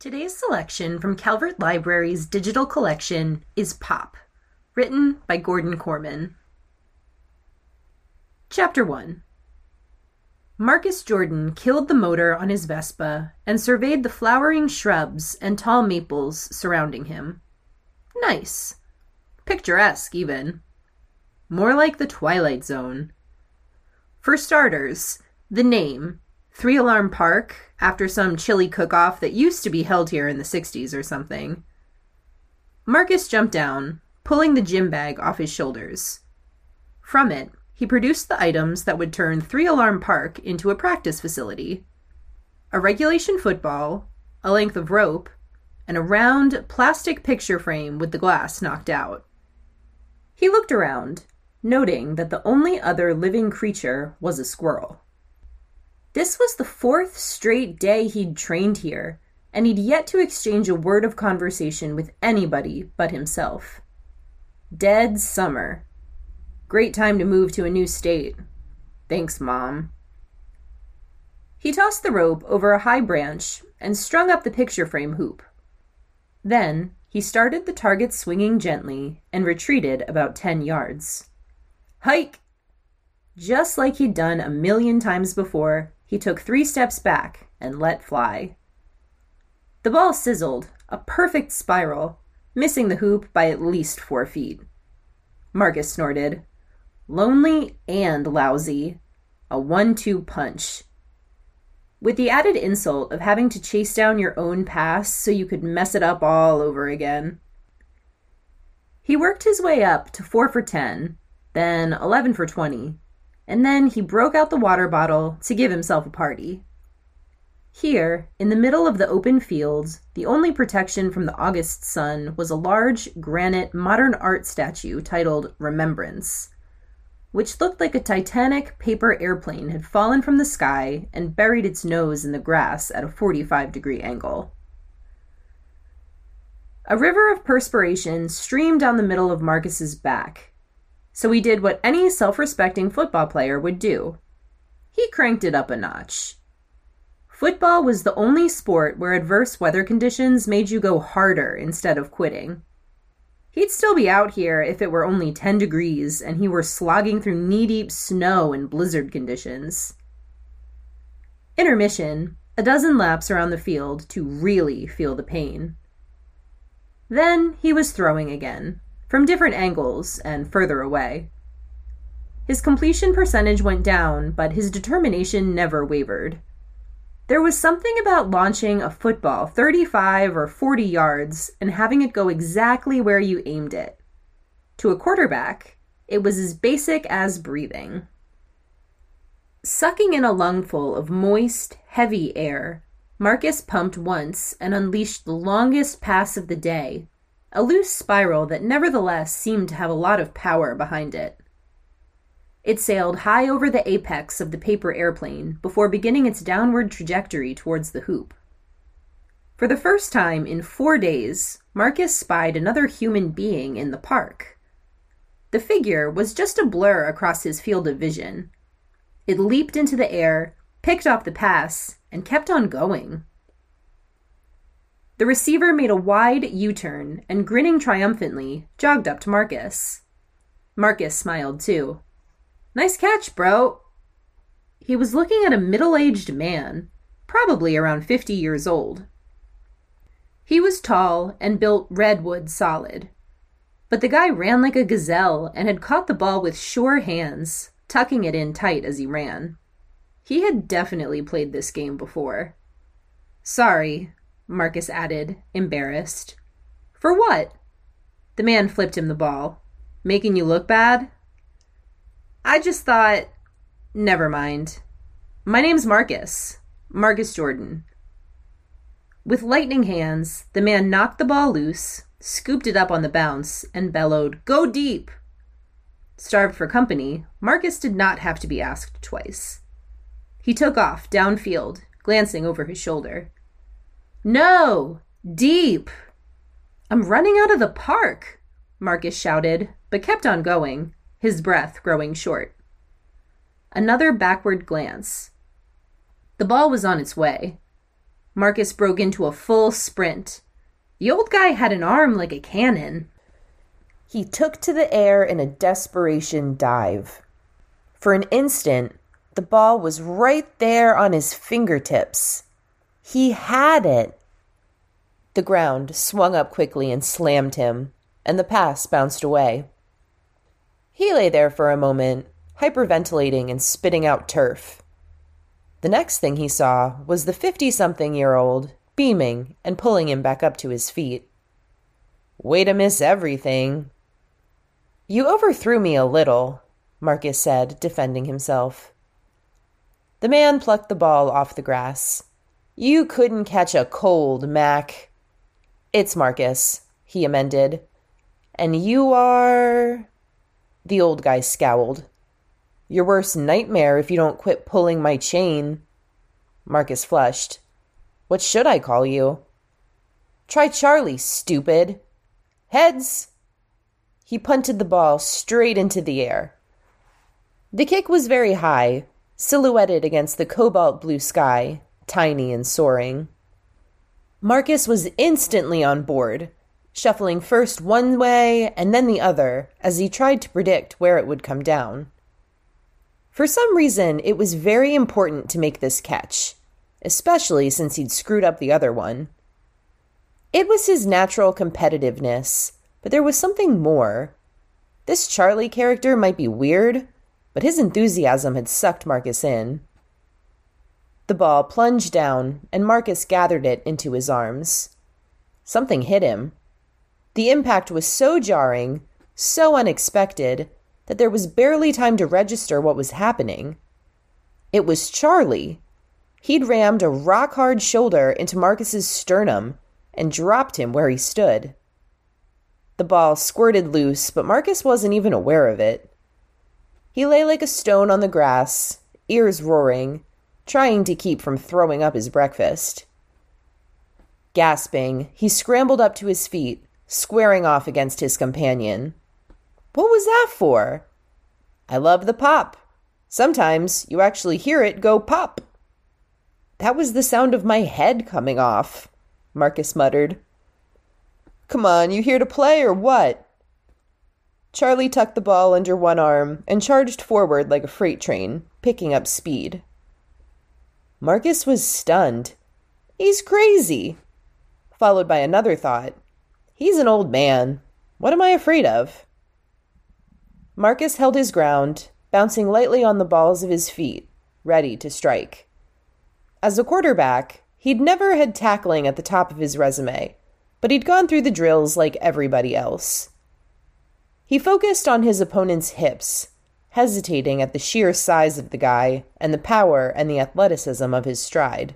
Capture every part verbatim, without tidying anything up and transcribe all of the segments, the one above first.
Today's selection from Calvert Library's digital collection is Pop, written by Gordon Corman. Chapter one. Marcus Jordan killed the motor on his Vespa and surveyed the flowering shrubs and tall maples surrounding him. Nice. Picturesque, even. More like the Twilight Zone. For starters, the name, Three Alarm Park, after some chili cook-off that used to be held here in the sixties or something. Marcus jumped down, pulling the gym bag off his shoulders. From it, he produced the items that would turn Three Alarm Park into a practice facility. A regulation football, a length of rope, and a round plastic picture frame with the glass knocked out. He looked around, noting that the only other living creature was a squirrel. This was the fourth straight day he'd trained here, and he'd yet to exchange a word of conversation with anybody but himself. Dead summer. Great time to move to a new state. Thanks, Mom. He tossed the rope over a high branch and strung up the picture frame hoop. Then, he started the target swinging gently and retreated about ten yards. Hike! Just like he'd done a million times before, he took three steps back and let fly. The ball sizzled, a perfect spiral, missing the hoop by at least four feet. Marcus snorted. Lonely and lousy. A one two punch. With the added insult of having to chase down your own pass so you could mess it up all over again. He worked his way up to four for ten, then eleven for twenty, and then he broke out the water bottle to give himself a party. Here, in the middle of the open field, the only protection from the August sun was a large granite modern art statue titled Remembrance, which looked like a titanic paper airplane had fallen from the sky and buried its nose in the grass at a forty-five degree angle. A river of perspiration streamed down the middle of Marcus's back, so he did what any self-respecting football player would do. He cranked it up a notch. Football was the only sport where adverse weather conditions made you go harder instead of quitting. He'd still be out here if it were only ten degrees and he were slogging through knee-deep snow and blizzard conditions. Intermission, a dozen laps around the field to really feel the pain. Then he was throwing again, from different angles and further away. His completion percentage went down, but his determination never wavered. There was something about launching a football thirty-five or forty yards and having it go exactly where you aimed it. To a quarterback, it was as basic as breathing. Sucking in a lungful of moist, heavy air, Marcus pumped once and unleashed the longest pass of the day, a loose spiral that nevertheless seemed to have a lot of power behind it. It sailed high over the apex of the paper airplane before beginning its downward trajectory towards the hoop. For the first time in four days, Marcus spied another human being in the park. The figure was just a blur across his field of vision. It leaped into the air, picked off the pass, and kept on going. The receiver made a wide U-turn and, grinning triumphantly, jogged up to Marcus. Marcus smiled, too. Nice catch, bro. He was looking at a middle-aged man, probably around fifty years old. He was tall and built redwood solid, but the guy ran like a gazelle and had caught the ball with sure hands, tucking it in tight as he ran. He had definitely played this game before. Sorry, Marcus added, embarrassed. For what? The man flipped him the ball. Making you look bad? I just thought, never mind. My name's Marcus. Marcus Jordan. With lightning hands, the man knocked the ball loose, scooped it up on the bounce, and bellowed, Go deep! Starved for company, Marcus did not have to be asked twice. He took off downfield, glancing over his shoulder. No! Deep! I'm running out of the park, Marcus shouted, but kept on going. His breath growing short. Another backward glance. The ball was on its way. Marcus broke into a full sprint. The old guy had an arm like a cannon. He took to the air in a desperation dive. For an instant, the ball was right there on his fingertips. He had it. The ground swung up quickly and slammed him, and the pass bounced away. He lay there for a moment, hyperventilating and spitting out turf. The next thing he saw was the fifty-something-year-old beaming and pulling him back up to his feet. "Way to miss everything." "You overthrew me a little," Marcus said, defending himself. The man plucked the ball off the grass. "You couldn't catch a cold, Mac." "It's Marcus," he amended. "And you are..." The old guy scowled. "Your worst nightmare if you don't quit pulling my chain." Marcus flushed. "What should I call you?" "Try Charlie, stupid." "Heads!" He punted the ball straight into the air. The kick was very high, silhouetted against the cobalt blue sky, tiny and soaring. Marcus was instantly on board, shuffling first one way and then the other as he tried to predict where it would come down. For some reason, it was very important to make this catch, especially since he'd screwed up the other one. It was his natural competitiveness, but there was something more. This Charlie character might be weird, but his enthusiasm had sucked Marcus in. The ball plunged down, and Marcus gathered it into his arms. Something hit him. The impact was so jarring, so unexpected, that there was barely time to register what was happening. It was Charlie. He'd rammed a rock-hard shoulder into Marcus's sternum and dropped him where he stood. The ball squirted loose, but Marcus wasn't even aware of it. He lay like a stone on the grass, ears roaring, trying to keep from throwing up his breakfast. Gasping, he scrambled up to his feet, squaring off against his companion. "What was that for?" "I love the pop. Sometimes you actually hear it go pop." "That was the sound of my head coming off," Marcus muttered. "Come on, you here to play or what?" Charlie tucked the ball under one arm and charged forward like a freight train, picking up speed. Marcus was stunned. He's crazy. Followed by another thought. He's an old man. What am I afraid of? Marcus held his ground, bouncing lightly on the balls of his feet, ready to strike. As a quarterback, he'd never had tackling at the top of his resume, but he'd gone through the drills like everybody else. He focused on his opponent's hips, hesitating at the sheer size of the guy and the power and the athleticism of his stride.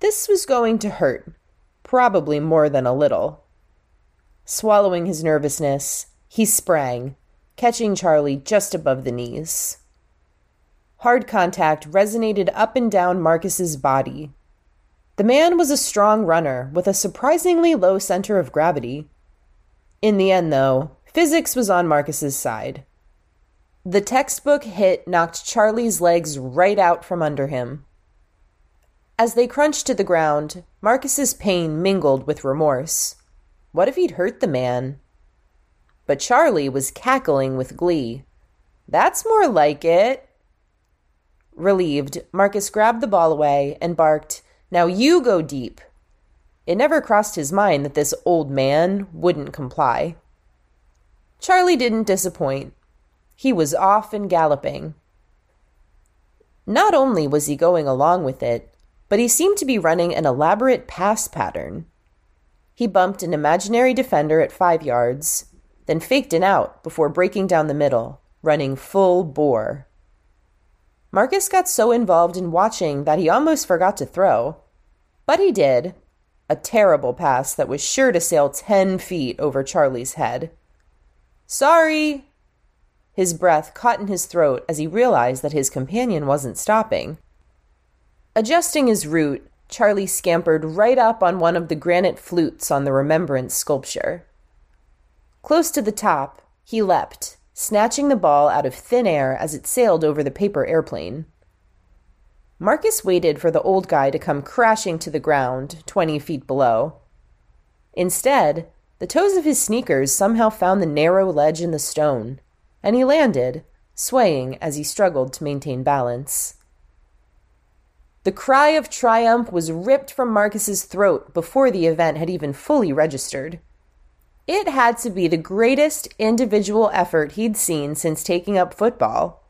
This was going to hurt, probably more than a little. Swallowing his nervousness, he sprang, catching Charlie just above the knees. Hard contact resonated up and down Marcus's body. The man was a strong runner with a surprisingly low center of gravity. In the end, though, physics was on Marcus's side. The textbook hit knocked Charlie's legs right out from under him. As they crunched to the ground, Marcus's pain mingled with remorse. What if he'd hurt the man? But Charlie was cackling with glee. "That's more like it." Relieved, Marcus grabbed the ball away and barked, "Now you go deep." It never crossed his mind that this old man wouldn't comply. Charlie didn't disappoint. He was off and galloping. Not only was he going along with it, but he seemed to be running an elaborate pass pattern. He bumped an imaginary defender at five yards, then faked an out before breaking down the middle, running full bore. Marcus got so involved in watching that he almost forgot to throw, but he did. A terrible pass that was sure to sail ten feet over Charlie's head. "Sorry!" His breath caught in his throat as he realized that his companion wasn't stopping. Adjusting his route, Charlie scampered right up on one of the granite flutes on the Remembrance sculpture. Close to the top, he leapt, snatching the ball out of thin air as it sailed over the paper airplane. Marcus waited for the old guy to come crashing to the ground, twenty feet below. Instead, the toes of his sneakers somehow found the narrow ledge in the stone, and he landed, swaying as he struggled to maintain balance. The cry of triumph was ripped from Marcus's throat before the event had even fully registered. It had to be the greatest individual effort he'd seen since taking up football.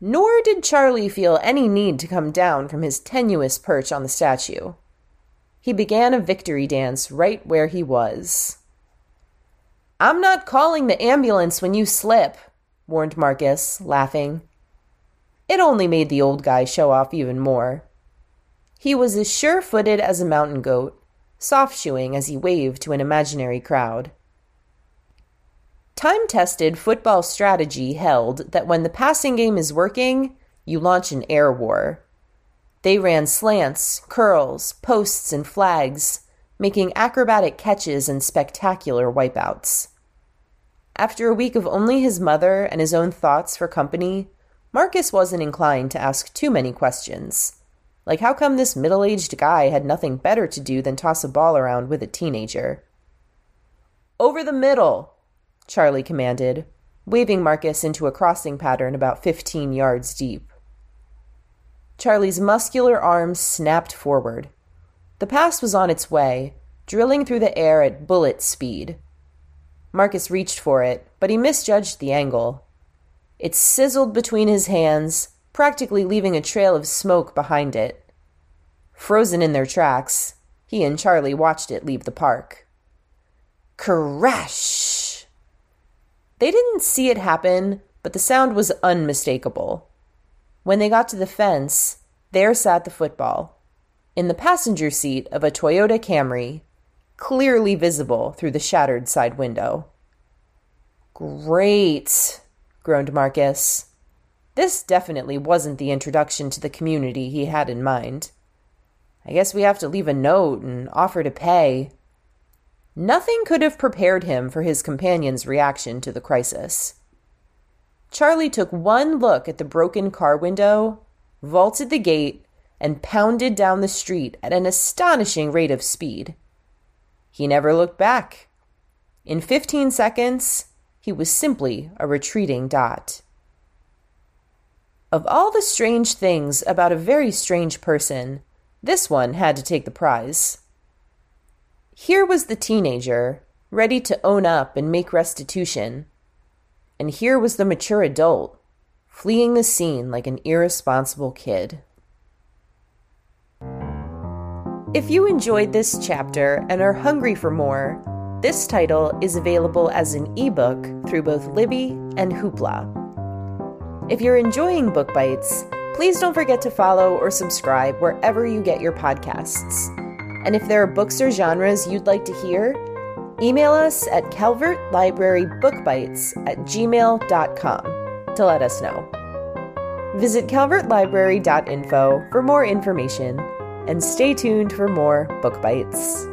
Nor did Charlie feel any need to come down from his tenuous perch on the statue. He began a victory dance right where he was. "I'm not calling the ambulance when you slip," warned Marcus, laughing. It only made the old guy show off even more. He was as sure-footed as a mountain goat, soft-shoeing as he waved to an imaginary crowd. Time-tested football strategy held that when the passing game is working, you launch an air war. They ran slants, curls, posts, and flags, making acrobatic catches and spectacular wipeouts. After a week of only his mother and his own thoughts for company, Marcus wasn't inclined to ask too many questions, like how come this middle-aged guy had nothing better to do than toss a ball around with a teenager. "Over the middle!" Charlie commanded, waving Marcus into a crossing pattern about fifteen yards deep. Charlie's muscular arms snapped forward. The pass was on its way, drilling through the air at bullet speed. Marcus reached for it, but he misjudged the angle. It sizzled between his hands, practically leaving a trail of smoke behind it. Frozen in their tracks, he and Charlie watched it leave the park. Crash! They didn't see it happen, but the sound was unmistakable. When they got to the fence, there sat the football, in the passenger seat of a Toyota Camry, clearly visible through the shattered side window. "Great," groaned Marcus. This definitely wasn't the introduction to the community he had in mind. I guess we have to leave a note and offer to pay. Nothing could have prepared him for his companion's reaction to the crisis. Charlie took one look at the broken car window, vaulted the gate, and pounded down the street at an astonishing rate of speed. He never looked back. In fifteen seconds, he was simply a retreating dot. Of all the strange things about a very strange person, this one had to take the prize. Here was the teenager, ready to own up and make restitution. And here was the mature adult, fleeing the scene like an irresponsible kid. If you enjoyed this chapter and are hungry for more, this title is available as an ebook through both Libby and Hoopla. If you're enjoying Book Bites, please don't forget to follow or subscribe wherever you get your podcasts. And if there are books or genres you'd like to hear, email us at calvertlibrarybookbites at gmail dot com to let us know. Visit calvert library dot info for more information, and stay tuned for more Book Bites.